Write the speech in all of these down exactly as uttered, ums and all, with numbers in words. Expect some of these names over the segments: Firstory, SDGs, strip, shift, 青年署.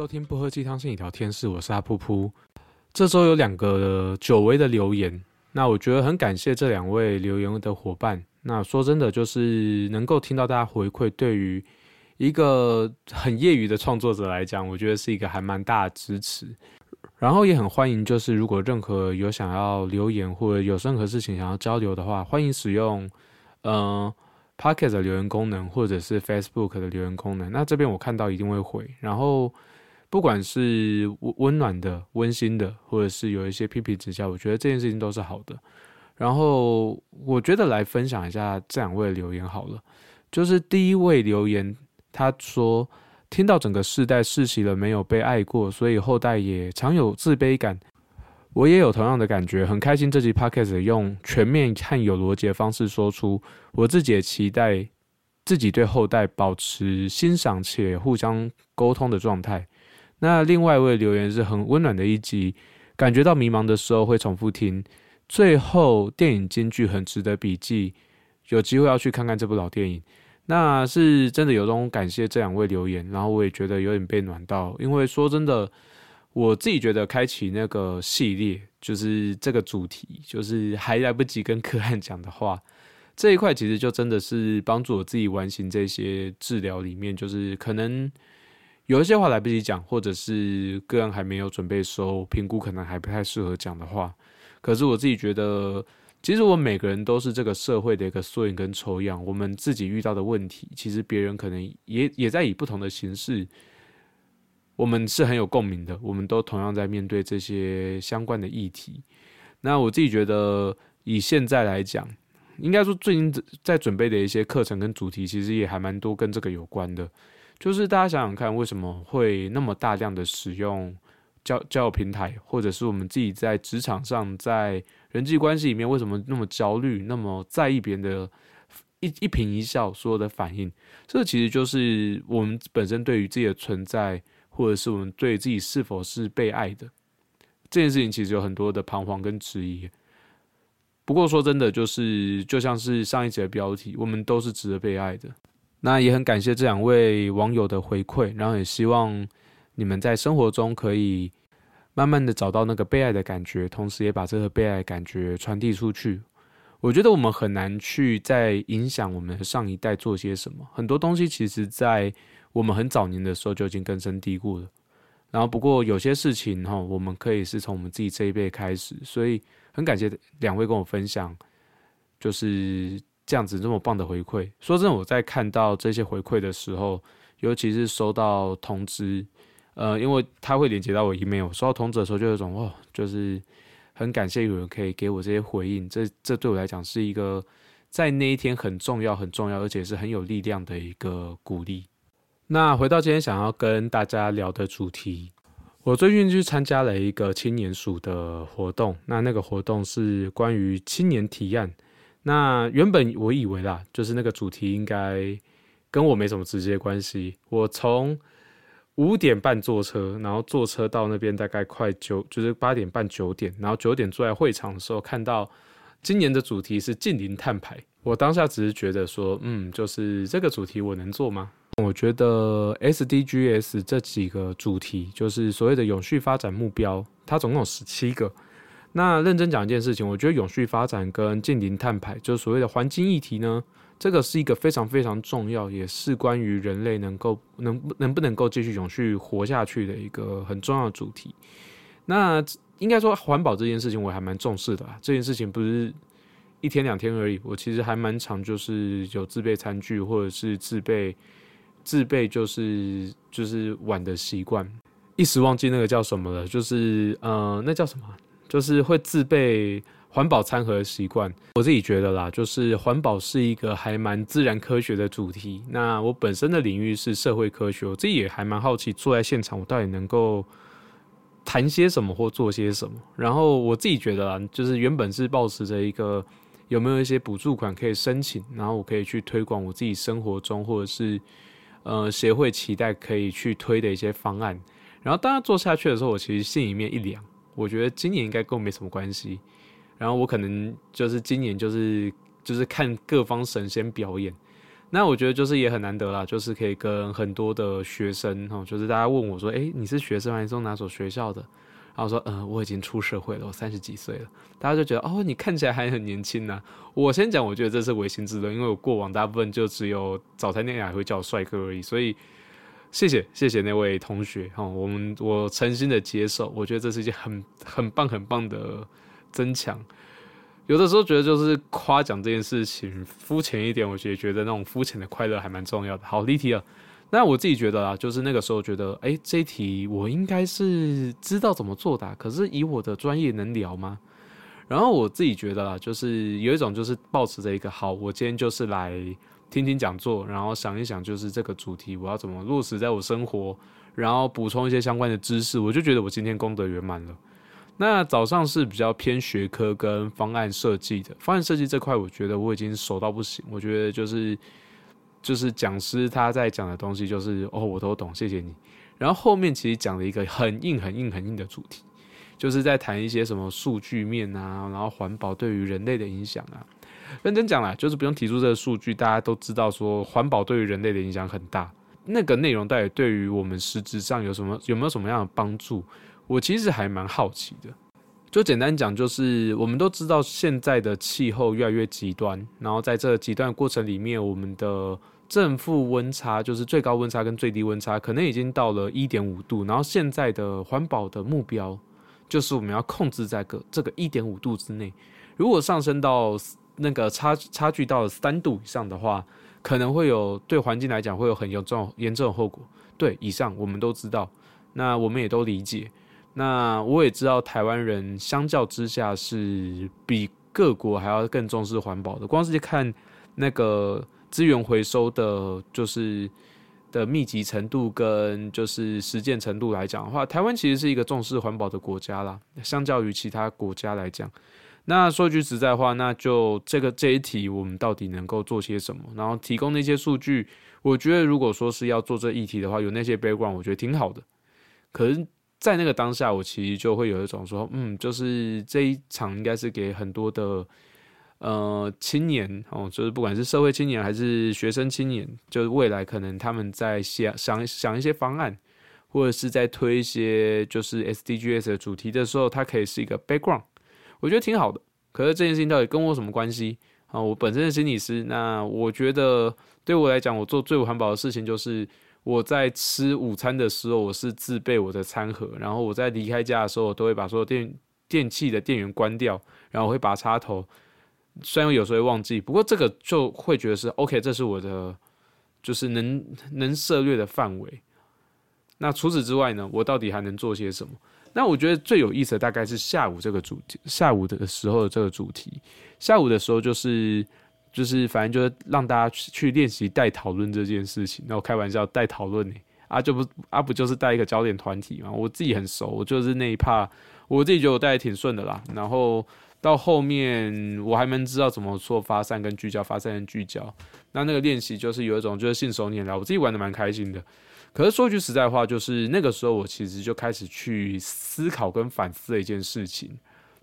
收听不喝鸡汤心理聊天室，我是阿噗噗。这周有两个久违的留言，那我觉得很感谢这两位留言的伙伴。那说真的，就是能够听到大家回馈，对于一个很业余的创作者来讲，我觉得是一个还蛮大的支持。然后也很欢迎，就是如果任何有想要留言或者有任何事情想要交流的话，欢迎使用呃 Podcast 的留言功能，或者是 Facebook 的留言功能。那这边我看到一定会回，然后不管是温暖的、温馨的，或者是有一些批评指教，我觉得这件事情都是好的。然后我觉得来分享一下这两位留言好了。就是第一位留言，他说听到整个世代世袭了没有被爱过，所以后代也常有自卑感。我也有同样的感觉，很开心这集 Podcast 用全面和有逻辑的方式说出我自己的期待，自己对后代保持欣赏且互相沟通的状态。那另外一位留言是很温暖的一集，感觉到迷茫的时候会重复听。最后电影金句很值得笔记，有机会要去看看这部老电影。那是真的有种感谢这两位留言，然后我也觉得有点被暖到，因为说真的，我自己觉得开启那个系列，就是这个主题，就是还来不及跟个案讲的话，这一块其实就真的是帮助我自己完成这些治疗里面，就是可能有一些话来不及讲，或者是个人还没有准备收，评估可能还不太适合讲的话。可是我自己觉得，其实我们每个人都是这个社会的一个缩影跟抽样，我们自己遇到的问题，其实别人可能 也, 也在以不同的形式，我们是很有共鸣的，我们都同样在面对这些相关的议题。那我自己觉得，以现在来讲，应该说最近在准备的一些课程跟主题，其实也还蛮多跟这个有关的。就是大家想想看，为什么会那么大量的使用交交友平台，或者是我们自己在职场上、在人际关系里面，为什么那么焦虑、那么在意别人的一一颦一笑、所有的反应？这其实就是我们本身对于自己的存在，或者是我们对自己是否是被爱的这件事情，其实有很多的彷徨跟质疑。不过说真的，就是就像是上一集的标题，我们都是值得被爱的。那也很感谢这两位网友的回馈，然后也希望你们在生活中可以慢慢的找到那个被爱的感觉，同时也把这个被爱的感觉传递出去。我觉得我们很难去再影响我们的上一代做些什么，很多东西其实在我们很早年的时候就已经根深蒂固了。然后不过有些事情齁，我们可以是从我们自己这一辈开始，所以很感谢两位跟我分享就是这样子这么棒的回馈。说真的，我在看到这些回馈的时候，尤其是收到通知，呃，因为它会连接到我 email， 收到通知的时候就有一种哇，就是很感谢有人可以给我这些回应，这这对我来讲是一个在那一天很重要、很重要，而且是很有力量的一个鼓励。那回到今天想要跟大家聊的主题，我最近去参加了一个青年署的活动，那那个活动是关于青年提案。那原本我以为啦，就是那个主题应该跟我没什么直接关系。我从五点半坐车，然后坐车到那边大概快九，就是八点半九点，然后九点坐在会场的时候，看到今年的主题是近邻碳排。我当下只是觉得说，嗯，就是这个主题我能做吗？我觉得 S D Gs 这几个主题，就是所谓的永续发展目标，它总共有十七个。那认真讲一件事情，我觉得永续发展跟近邻碳排，就是所谓的环境议题呢，这个是一个非常非常重要，也是关于人类能够能能不能够继续永续活下去的一个很重要的主题。那应该说环保这件事情我还蛮重视的啊，这件事情不是一天两天而已，我其实还蛮常就是有自备餐具，或者是自备自备就是就是碗的习惯，一时忘记那个叫什么了，就是呃那叫什么？就是会自备环保餐盒的习惯。我自己觉得啦，就是环保是一个还蛮自然科学的主题。那我本身的领域是社会科学，我自己也还蛮好奇，坐在现场我到底能够谈些什么或做些什么。然后我自己觉得啦，就是原本是抱持着一个有没有一些补助款可以申请，然后我可以去推广我自己生活中或者是呃协会期待可以去推的一些方案。然后当他做下去的时候，我其实心里面一凉。我觉得今年应该跟我没什么关系，然后我可能就是今年就是就是看各方神仙表演，那我觉得就是也很难得啦，就是可以跟很多的学生，就是大家问我说，哎，你是学生还是哪所学校的？然后说，嗯、呃，我已经出社会了，我三十几岁了。大家就觉得，哦，你看起来还很年轻啊。我先讲，我觉得这是唯心之论，因为我过往大部分就只有早餐店还会叫我帅哥而已。所以，谢谢谢谢那位同学，哦、我们我诚心的接受，我觉得这是一件很很棒很棒的增强。有的时候觉得就是夸奖这件事情肤浅一点，我也觉得那种肤浅的快乐还蛮重要的。好，离题了。那我自己觉得啦，就是那个时候觉得，哎，这一题我应该是知道怎么作答，可是以我的专业能聊吗？然后我自己觉得啦，就是有一种就是抱持着一个好，我今天就是来听听讲座，然后想一想就是这个主题我要怎么落实在我生活，然后补充一些相关的知识，我就觉得我今天功德圆满了。那早上是比较偏学科跟方案设计的，方案设计这块我觉得我已经熟到不行，我觉得就是。就是讲师他在讲的东西，就是哦，我都懂，谢谢你。然后后面其实讲了一个很硬、很硬、很硬的主题，就是在谈一些什么数据面啊，然后环保对于人类的影响啊。认真讲啦，就是不用提出这个数据，大家都知道说环保对于人类的影响很大。那个内容到底对于我们实质上有什么有没有什么样的帮助？我其实还蛮好奇的。就简单讲，就是我们都知道现在的气候越来越极端，然后在这极端的过程里面，我们的正负温差，就是最高温差跟最低温差，可能已经到了 一点五 度。然后现在的环保的目标，就是我们要控制在这个 一点五 度之内。如果上升到那个 差, 差距到了三度以上的话，可能会有对环境来讲会有很严重严重的后果。对，以上我们都知道，那我们也都理解。那我也知道台湾人相较之下是比各国还要更重视环保的，光是看那个资源回收的，就是的密集程度跟就是实践程度来讲的话，台湾其实是一个重视环保的国家啦，相较于其他国家来讲。那说句实在话，那就这个这一题我们到底能够做些什么，然后提供那些数据，我觉得如果说是要做这议题的话，有那些 background 我觉得挺好的。可是在那个当下，我其实就会有一种说，嗯，就是这一场应该是给很多的呃青年哦，就是不管是社会青年还是学生青年，就是未来可能他们在想想想一些方案，或者是在推一些就是 S D Gs 的主题的时候，它可以是一个 background， 我觉得挺好的。可是这件事情到底跟我有什么关系啊、哦？我本身是心理师，那我觉得对我来讲，我做最环保的事情就是。我在吃午餐的时候，我是自备我的餐盒，然后我在离开家的时候，我都会把所有 电, 电器的电源关掉，然后我会拔插头，虽然有时候会忘记，不过这个就会觉得是 OK， 这是我的就是能能涉略的范围。那除此之外呢，我到底还能做些什么？那我觉得最有意思的大概是下午这个主题，下午的时候的这个主题，下午的时候就是。就是反正就是让大家去练习带讨论这件事情，然后开玩笑带讨论呢，啊就不啊不就是带一个焦点团体嘛？我自己很熟，我就是那一趴，我自己觉得我带的挺顺的啦。然后到后面我还蛮知道怎么做发散跟聚焦，发散跟聚焦。那那个练习就是有一种就是信手拈来，我自己玩的蛮开心的。可是说句实在话，就是那个时候我其实就开始去思考跟反思的一件事情，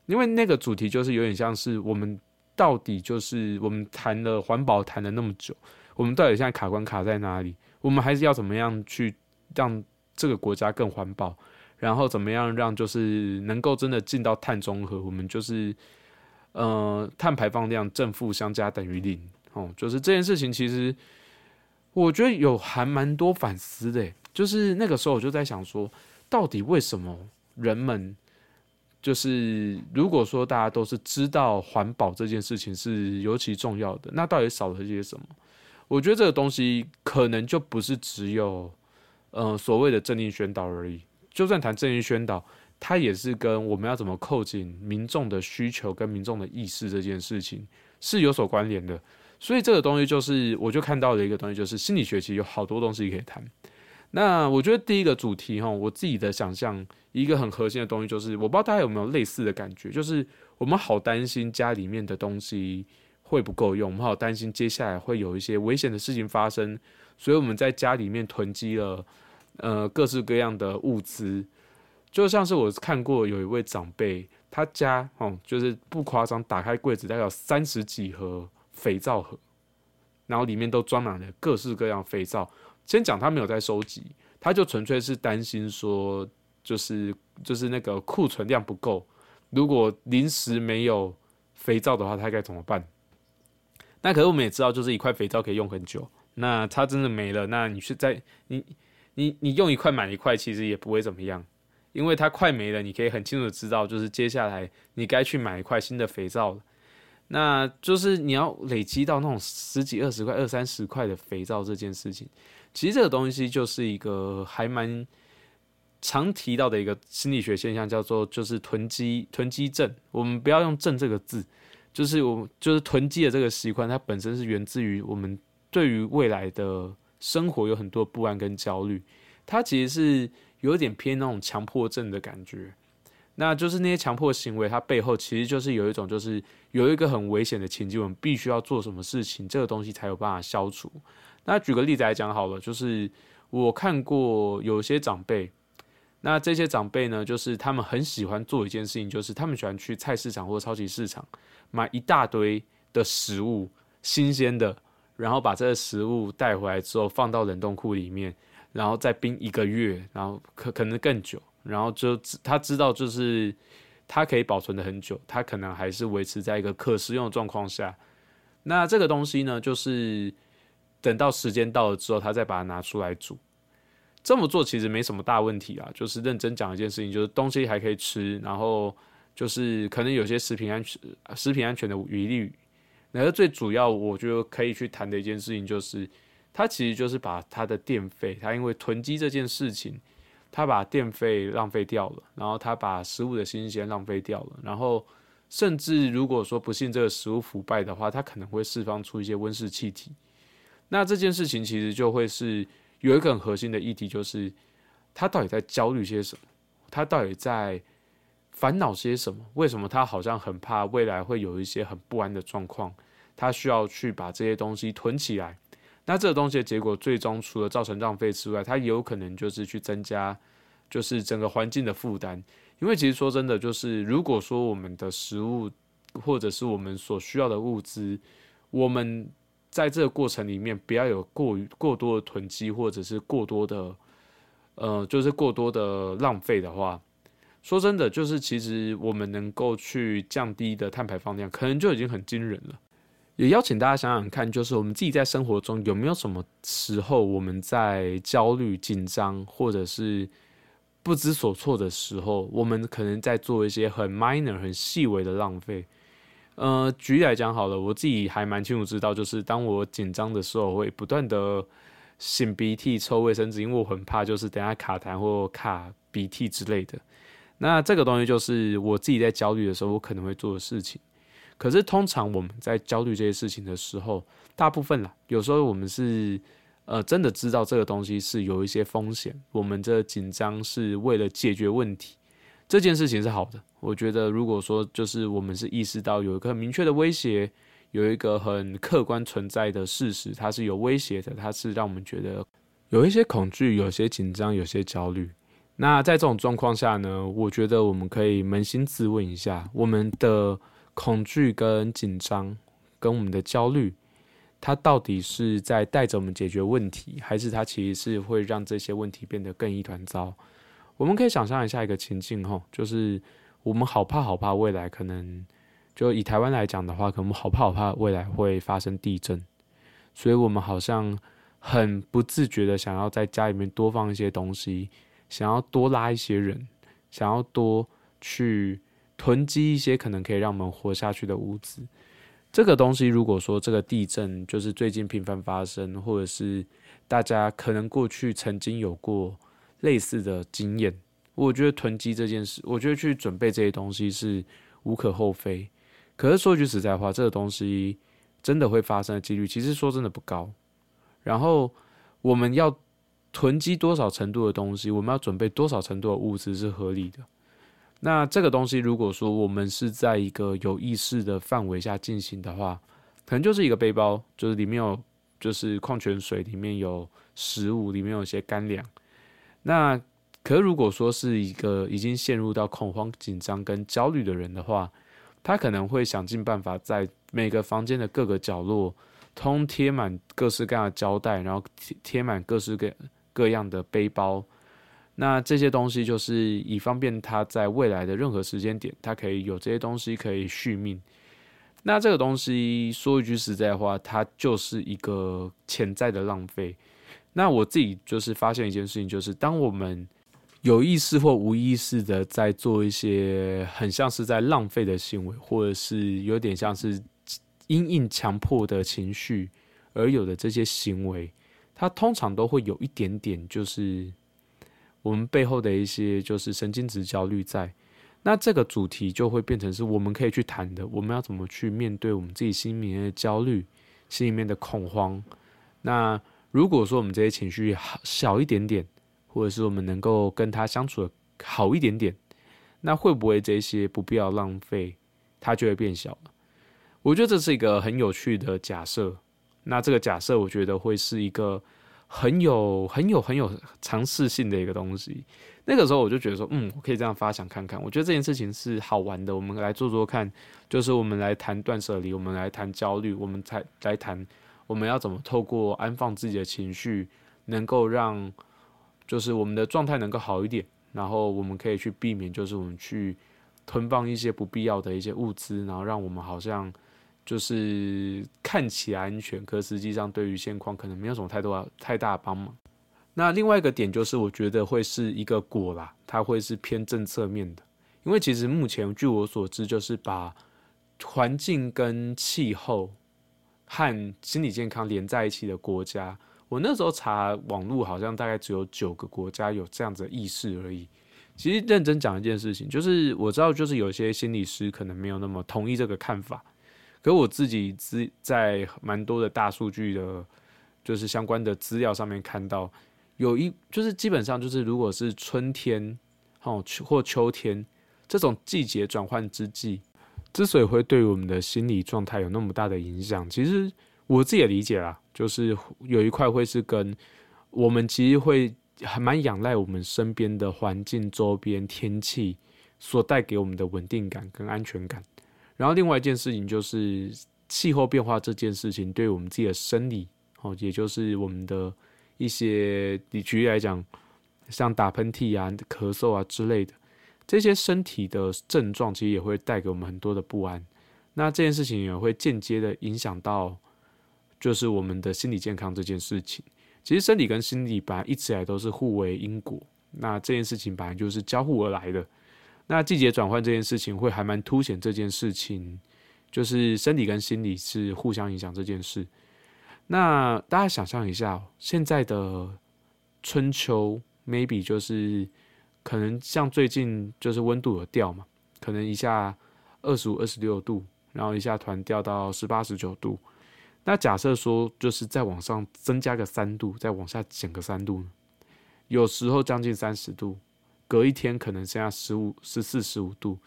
因为那个主题就是有点像是我们。到底就是我们谈了环保谈了那么久，我们到底现在卡关卡在哪里？我们还是要怎么样去让这个国家更环保？然后怎么样让就是能够真的进到碳中和？我们就是呃碳排放量正负相加等于零哦，就是这件事情其实我觉得有还蛮多反思的。就是那个时候我就在想说，到底为什么人们？就是如果说大家都是知道环保这件事情是尤其重要的，那到底少了些什么？我觉得这个东西可能就不是只有呃所谓的政令宣导而已。就算谈政令宣导，它也是跟我们要怎么扣紧民众的需求跟民众的意识这件事情是有所关联的。所以这个东西就是我就看到的一个东西，就是心理学其实有好多东西可以谈。那我觉得第一个主题齁，我自己的想象一个很核心的东西就是，我不知道大家有没有类似的感觉，就是我们好担心家里面的东西会不够用，我们好担心接下来会有一些危险的事情发生，所以我们在家里面囤积了呃各式各样的物资。就像是我看过有一位长辈，他家齁就是不夸张，打开柜子大概有三十几盒肥皂盒，然后里面都装满了各式各样的肥皂。先讲他没有在收集，他就纯粹是担心说，就是就是那个库存量不够，如果临时没有肥皂的话，他该怎么办？那可是我们也知道，就是一块肥皂可以用很久。那它真的没了，那你去在你你你用一块买一块，其实也不会怎么样，因为它快没了，你可以很清楚的知道，就是接下来你该去买一块新的肥皂了。那就是你要累积到那种十几、二十块、二三十块的肥皂这件事情，其实这个东西就是一个还蛮常提到的一个心理学现象，叫做就是囤积囤积症。我们不要用"症"这个字，就是我就是囤积的这个习惯，它本身是源自于我们对于未来的生活有很多不安跟焦虑。它其实是有点偏那种强迫症的感觉。那就是那些强迫行为，它背后其实就是有一种，就是有一个很危险的情境，我们必须要做什么事情，这个东西才有办法消除。那举个例子来讲好了，就是我看过有些长辈，那这些长辈呢，就是他们很喜欢做一件事情，就是他们喜欢去菜市场或超级市场买一大堆的食物，新鲜的，然后把这个食物带回来之后放到冷冻库里面，然后再冰一个月，然后 可, 可能更久。然后就他知道，就是他可以保存的很久，他可能还是维持在一个可食用的状况下。那这个东西呢，就是等到时间到了之后，他再把它拿出来煮。这么做其实没什么大问题啦，就是认真讲一件事情，就是东西还可以吃，然后就是可能有些食品安全、食品安全的疑虑。然后最主要，我觉得可以去谈的一件事情就是，他其实就是把他的电费，他因为囤积这件事情，他把电费浪费掉了，然后他把食物的新鲜浪费掉了，然后甚至如果说不幸这个食物腐败的话，他可能会释放出一些温室气体。那这件事情其实就会是有一个很核心的议题，就是他到底在焦虑些什么，他到底在烦恼些什么？为什么他好像很怕未来会有一些很不安的状况？他需要去把这些东西囤起来。那这个东西的结果，最终除了造成浪费之外，它也有可能就是去增加，就是整个环境的负担。因为其实说真的，就是如果说我们的食物或者是我们所需要的物资，我们在这个过程里面不要有过于过多的囤积，或者是过多的，呃，就是过多的浪费的话，说真的，就是其实我们能够去降低的碳排放量，可能就已经很惊人了。也邀请大家想想看，就是我们自己在生活中有没有什么时候我们在焦虑、紧张或者是不知所措的时候，我们可能在做一些很 minor、很细微的浪费。呃，举例来讲好了，我自己还蛮清楚知道，就是当我紧张的时候，我会不断的擤鼻涕、抽卫生纸，因为我很怕就是等一下卡痰或卡鼻涕之类的。那这个东西就是我自己在焦虑的时候，我可能会做的事情。可是通常我们在焦虑这些事情的时候，大部分啦，有时候我们是呃真的知道这个东西是有一些风险，我们这紧张是为了解决问题，这件事情是好的。我觉得如果说就是我们是意识到有一个很明确的威胁，有一个很客观存在的事实，它是有威胁的，它是让我们觉得有一些恐惧、有些紧张、有些焦虑。那在这种状况下呢，我觉得我们可以扪心自问一下，我们的恐惧跟紧张跟我们的焦虑，它到底是在带着我们解决问题，还是它其实是会让这些问题变得更一团糟？我们可以想象一下一个情境吼，就是我们好怕好怕未来可能，就以台湾来讲的话，可能我们好怕好怕未来会发生地震，所以我们好像很不自觉的想要在家里面多放一些东西，想要多拉一些人，想要多去囤积一些可能可以让我们活下去的物资。这个东西如果说这个地震就是最近频繁发生，或者是大家可能过去曾经有过类似的经验，我觉得囤积这件事，我觉得去准备这些东西是无可厚非。可是说句实在话，这个东西真的会发生的几率，其实说真的不高。然后我们要囤积多少程度的东西，我们要准备多少程度的物资是合理的。那这个东西如果说我们是在一个有意识的范围下进行的话，可能就是一个背包，就是里面有就是矿泉水，里面有食物，里面有一些干粮。那可是如果说是一个已经陷入到恐慌、紧张跟焦虑的人的话，他可能会想尽办法在每个房间的各个角落通贴满各式各样的胶带，然后贴满各式各样的背包。那这些东西就是以方便他在未来的任何时间点，他可以有这些东西可以续命。那这个东西说一句实在话，它就是一个潜在的浪费。那我自己就是发现一件事情，就是当我们有意识或无意识的在做一些很像是在浪费的行为，或者是有点像是因应强迫的情绪而有的这些行为，它通常都会有一点点就是我们背后的一些就是神经质焦虑在。那这个主题就会变成是我们可以去谈的，我们要怎么去面对我们自己心里面的焦虑，心里面的恐慌。那如果说我们这些情绪小一点点，或者是我们能够跟他相处的好一点点，那会不会这些不必要浪费它就会变小了？我觉得这是一个很有趣的假设。那这个假设我觉得会是一个很有很有很有尝试性的一个东西。那个时候我就觉得说，嗯，我可以这样发想看看。我觉得这件事情是好玩的，我们来做做看。就是我们来谈断舍离，我们来谈焦虑，我们才来谈我们要怎么透过安放自己的情绪，能够让就是我们的状态能够好一点，然后我们可以去避免，就是我们去囤放一些不必要的一些物资，然后让我们好像就是看起来安全，可实际上对于现况可能没有什么太多太大的帮忙。那另外一个点就是，我觉得会是一个果啦，它会是偏政策面的，因为其实目前据我所知，就是把环境跟气候和心理健康连在一起的国家，我那时候查网络好像大概只有九个国家有这样子的意识而已。其实认真讲一件事情，就是我知道就是有些心理师可能没有那么同意这个看法。可我自己在蛮多的大数据的，就是相关的资料上面看到，有一就是基本上就是如果是春天或秋天这种季节转换之际，之所以会对我们的心理状态有那么大的影响，其实我自己也理解啦，就是有一块会是跟我们其实会还蛮仰赖我们身边的环境、周边天气所带给我们的稳定感跟安全感。然后另外一件事情就是气候变化这件事情对我们自己的生理，也就是我们的一些举例来讲，像打喷嚏啊、咳嗽啊之类的，这些身体的症状其实也会带给我们很多的不安。那这件事情也会间接的影响到就是我们的心理健康这件事情。其实生理跟心理本来一直以来都是互为因果，那这件事情本来就是交互而来的。那季节转换这件事情会还蛮凸显这件事情，就是生理跟心理是互相影响这件事。那大家想象一下、哦、现在的春秋 maybe 就是可能像最近就是温度有掉嘛，可能一下二十五、二十六度，然后一下团掉到十八、十九度。那假设说就是再往上增加个三度，再往下减个三度呢，有时候将近三十度，隔一天可能剩下十五、十四、十五度。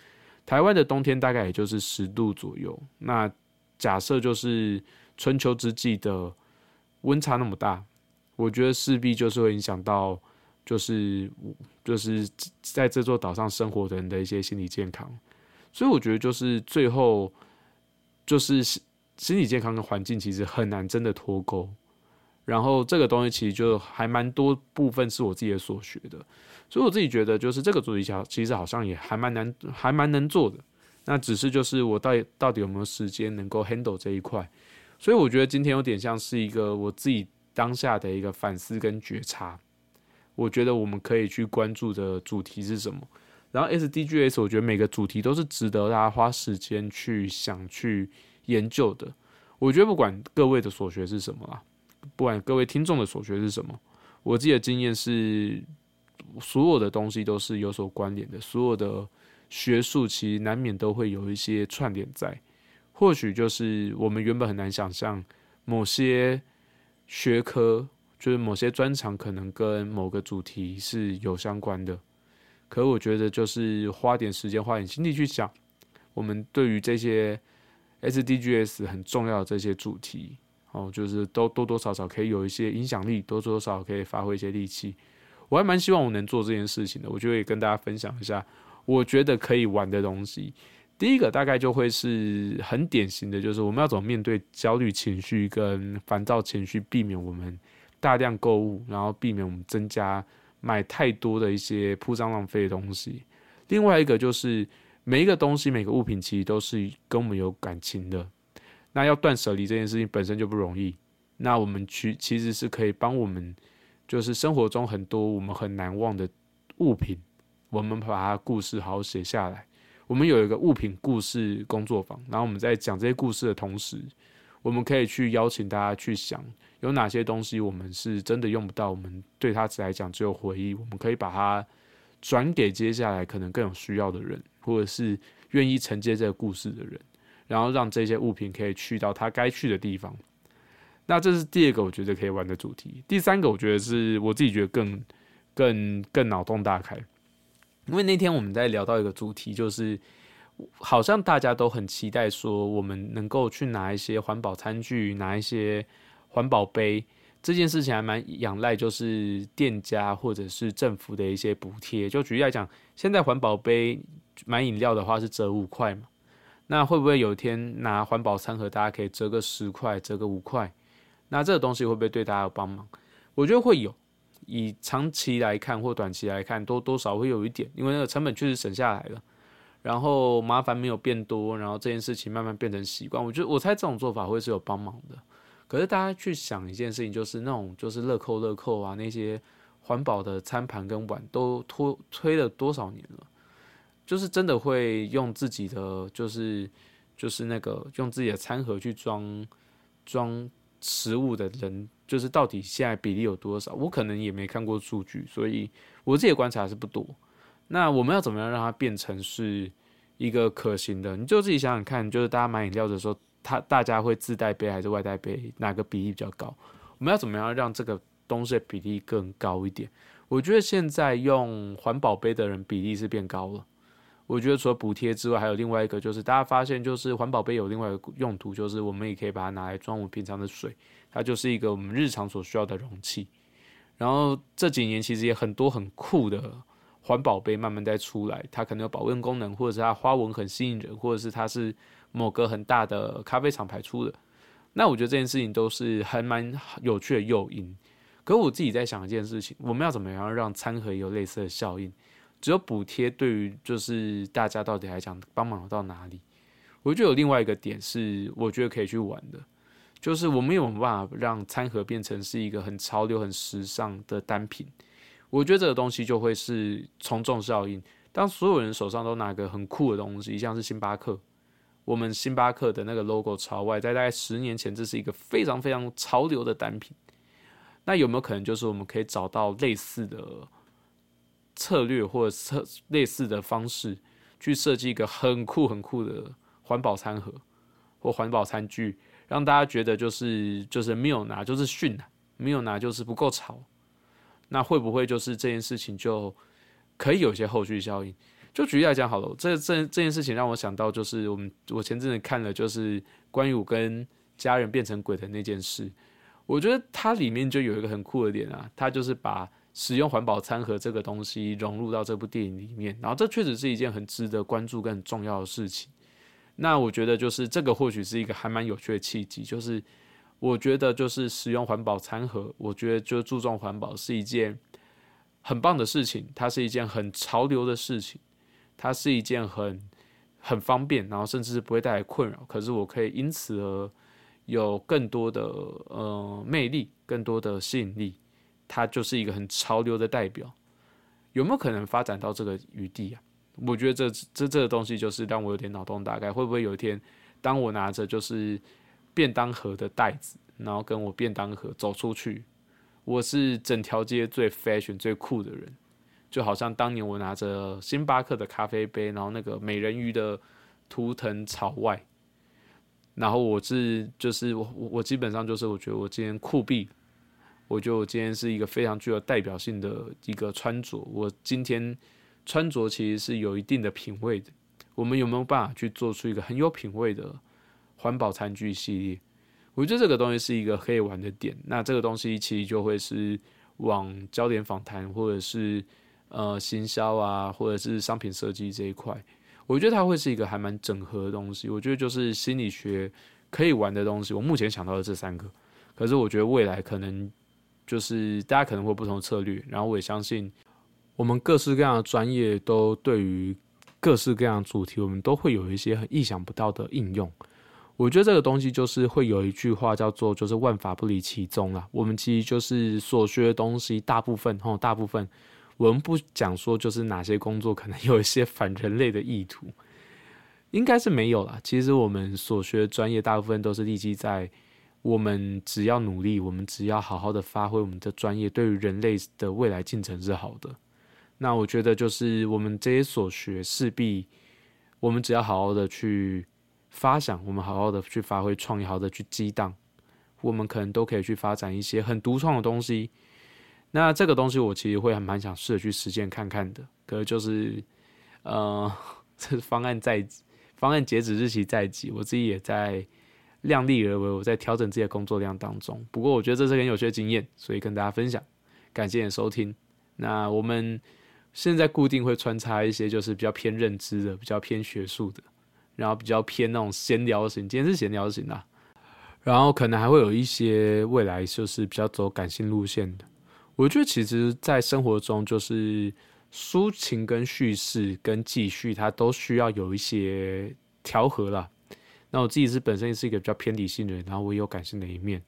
台湾的冬天大概也就是十度左右。那假设就是春秋之际的温差那么大，我觉得势必就是会影响到就是就是在这座岛上生活的人的一些心理健康。所以我觉得就是最后就是心理健康跟环境其实很难真的脱钩。然后这个东西其实就还蛮多部分是我自己的所学的，所以我自己觉得就是这个主题其实好像也还蛮难，还蛮能做的。那只是就是我到底到底有没有时间能够 handle 这一块。所以我觉得今天有点像是一个我自己当下的一个反思跟觉察。我觉得我们可以去关注的主题是什么。然后 S D G S 我觉得每个主题都是值得大家花时间去想去研究的。我觉得不管各位的所学是什么啦，不管各位听众的所学是什么，我自己的经验是，所有的东西都是有所关联的，所有的学术其实难免都会有一些串联在。或许就是我们原本很难想象某些学科，就是某些专长可能跟某个主题是有相关的。可我觉得就是花点时间、花点心力去想，我们对于这些 S D G S 很重要的这些主题。哦，就是都多多少少可以有一些影响力，多多少少可以发挥一些力气。我还蛮希望我能做这件事情的，我就会跟大家分享一下我觉得可以玩的东西。第一个大概就会是很典型的，就是我们要怎么面对焦虑情绪跟烦躁情绪，避免我们大量购物，然后避免我们增加买太多的一些铺张浪费的东西。另外一个就是每一个东西每个物品其实都是跟我们有感情的，那要断舍离这件事情本身就不容易，那我们去其实是可以帮我们就是生活中很多我们很难忘的物品，我们把它故事好好写下来。我们有一个物品故事工作坊，然后我们在讲这些故事的同时，我们可以去邀请大家去想有哪些东西我们是真的用不到，我们对它来讲只有回忆，我们可以把它转给接下来可能更有需要的人，或者是愿意承接这个故事的人，然后让这些物品可以去到它该去的地方。那这是第二个我觉得可以玩的主题。第三个我觉得是我自己觉得更更更脑洞大开，因为那天我们在聊到一个主题，就是好像大家都很期待说我们能够去拿一些环保餐具，拿一些环保杯，这件事情还蛮仰赖就是店家或者是政府的一些补贴。就举例来讲，现在环保杯买饮料的话是折五块嘛，那会不会有一天拿环保餐盒大家可以折个十块折个五块，那这个东西会不会对大家有帮忙？我觉得会有，以长期来看或短期来看都多少会有一点，因为那个成本确实省下来了，然后麻烦没有变多，然后这件事情慢慢变成习惯，我觉得我猜这种做法会是有帮忙的。可是大家去想一件事情，就是那种就是乐扣乐扣啊，那些环保的餐盘跟碗都拖推了多少年了，就是真的会用自己的就是就是那个用自己的餐盒去装装食物的人，就是到底现在比例有多少？我可能也没看过数据，所以我自己的观察是不多。那我们要怎么样让它变成是一个可行的？你就自己想想看，就是大家买饮料的时候，他大家会自带杯还是外带杯，哪个比例比较高？我们要怎么样让这个东西的比例更高一点？我觉得现在用环保杯的人比例是变高了。我觉得除了补贴之外，还有另外一个就是大家发现，就是环保杯有另外一个用途，就是我们也可以把它拿来装我们平常的水，它就是一个我们日常所需要的容器。然后这几年其实也很多很酷的环保杯慢慢在出来，它可能有保温功能，或者是它花纹很吸引人，或者是它是某个很大的咖啡厂排出的。那我觉得这件事情都是还蛮有趣的诱因。可我自己在想一件事情，我们要怎么样让餐盒有类似的效应？只有补贴对于就是大家到底来讲帮忙到哪里？我觉得有另外一个点是我觉得可以去玩的，就是我们有没有办法让餐盒变成是一个很潮流很时尚的单品。我觉得这个东西就会是从众效应，当所有人手上都拿个很酷的东西，像是星巴克，我们星巴克的那个 logo 朝外，在大概十年前这是一个非常非常潮流的单品。那有没有可能就是我们可以找到类似的策略或者类似的方式去设计一个很酷很酷的环保餐盒或环保餐具，让大家觉得就是就是没有拿就是逊啊，没有拿就是不够潮。那会不会就是这件事情就可以有些后续效应？就举例来讲好了，这这这件事情让我想到就是我们我前阵子看了就是关于我跟家人变成鬼的那件事，我觉得它里面就有一个很酷的点啊，它就是把使用环保餐盒这个东西融入到这部电影里面，然后这确实是一件很值得关注跟很重要的事情。那我觉得就是这个或许是一个还蛮有趣的契机，就是我觉得就是使用环保餐盒，我觉得就注重环保是一件很棒的事情，它是一件很潮流的事情，它是一件很很方便，然后甚至是不会带来困扰，可是我可以因此而有更多的呃魅力，更多的吸引力，它就是一个很潮流的代表。有没有可能发展到这个余地啊？我觉得这这这个东西就是让我有点脑洞大开，会不会有一天，当我拿着就是便当盒的袋子，然后跟我便当盒走出去，我是整条街最 fashion 最酷的人，就好像当年我拿着星巴克的咖啡杯，然后那个美人鱼的图腾朝外，然后我是就是我我基本上就是我觉得我今天酷毙。我觉得我今天是一个非常具有代表性的一个穿着，我今天穿着其实是有一定的品味的。我们有没有办法去做出一个很有品味的环保餐具系列？我觉得这个东西是一个可以玩的点。那这个东西其实就会是往焦点访谈或者是呃行销啊，或者是商品设计这一块，我觉得它会是一个还蛮整合的东西。我觉得就是心理学可以玩的东西，我目前想到的这三个。可是我觉得未来可能就是大家可能会有不同的策略，然后我也相信我们各式各样的专业都对于各式各样的主题，我们都会有一些很意想不到的应用。我觉得这个东西就是会有一句话叫做就是万法不离其宗啦。我们其实就是所学的东西大部分齁大部分我们不讲说就是哪些工作可能有一些反人类的意图，应该是没有啦。其实我们所学的专业大部分都是立基在我们只要努力，我们只要好好的发挥我们的专业，对于人类的未来进程是好的。那我觉得就是我们这些所学势必我们只要好好的去发想，我们好好的去发挥创意，好好的去激荡，我们可能都可以去发展一些很独创的东西。那这个东西我其实会还蛮想试着去实践看看的，可是就是呃，这方案在方案截止日期在即，我自己也在量力而为，我在调整自己的工作量当中。不过我觉得这是很有趣的经验，所以跟大家分享。感谢你的收听。那我们现在固定会穿插一些就是比较偏认知的，比较偏学术的。然后比较偏那种闲聊型，今天是闲聊型啦、啊。然后可能还会有一些未来就是比较走感性路线的。我觉得其实在生活中就是抒情跟叙事跟记叙它都需要有一些调和啦。那我自己是本身是一个比较偏理性的人，然后我也有感性的一面。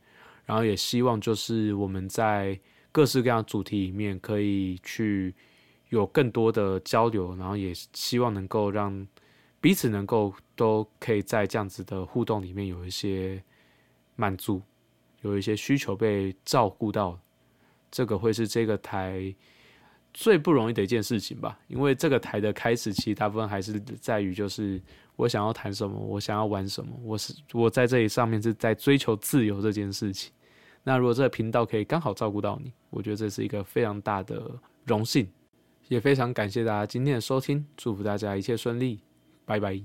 然后也希望就是我们在各式各样的主题里面可以去有更多的交流，然后也希望能够让彼此能够都可以在这样子的互动里面有一些满足，有一些需求被照顾到，这个会是这个台最不容易的一件事情吧。因为这个台的开始期大部分还是在于就是我想要谈什么，我想要玩什么，我是我在这里上面是在追求自由这件事情。那如果这个频道可以刚好照顾到你，我觉得这是一个非常大的荣幸，也非常感谢大家今天的收听，祝福大家一切顺利。拜拜。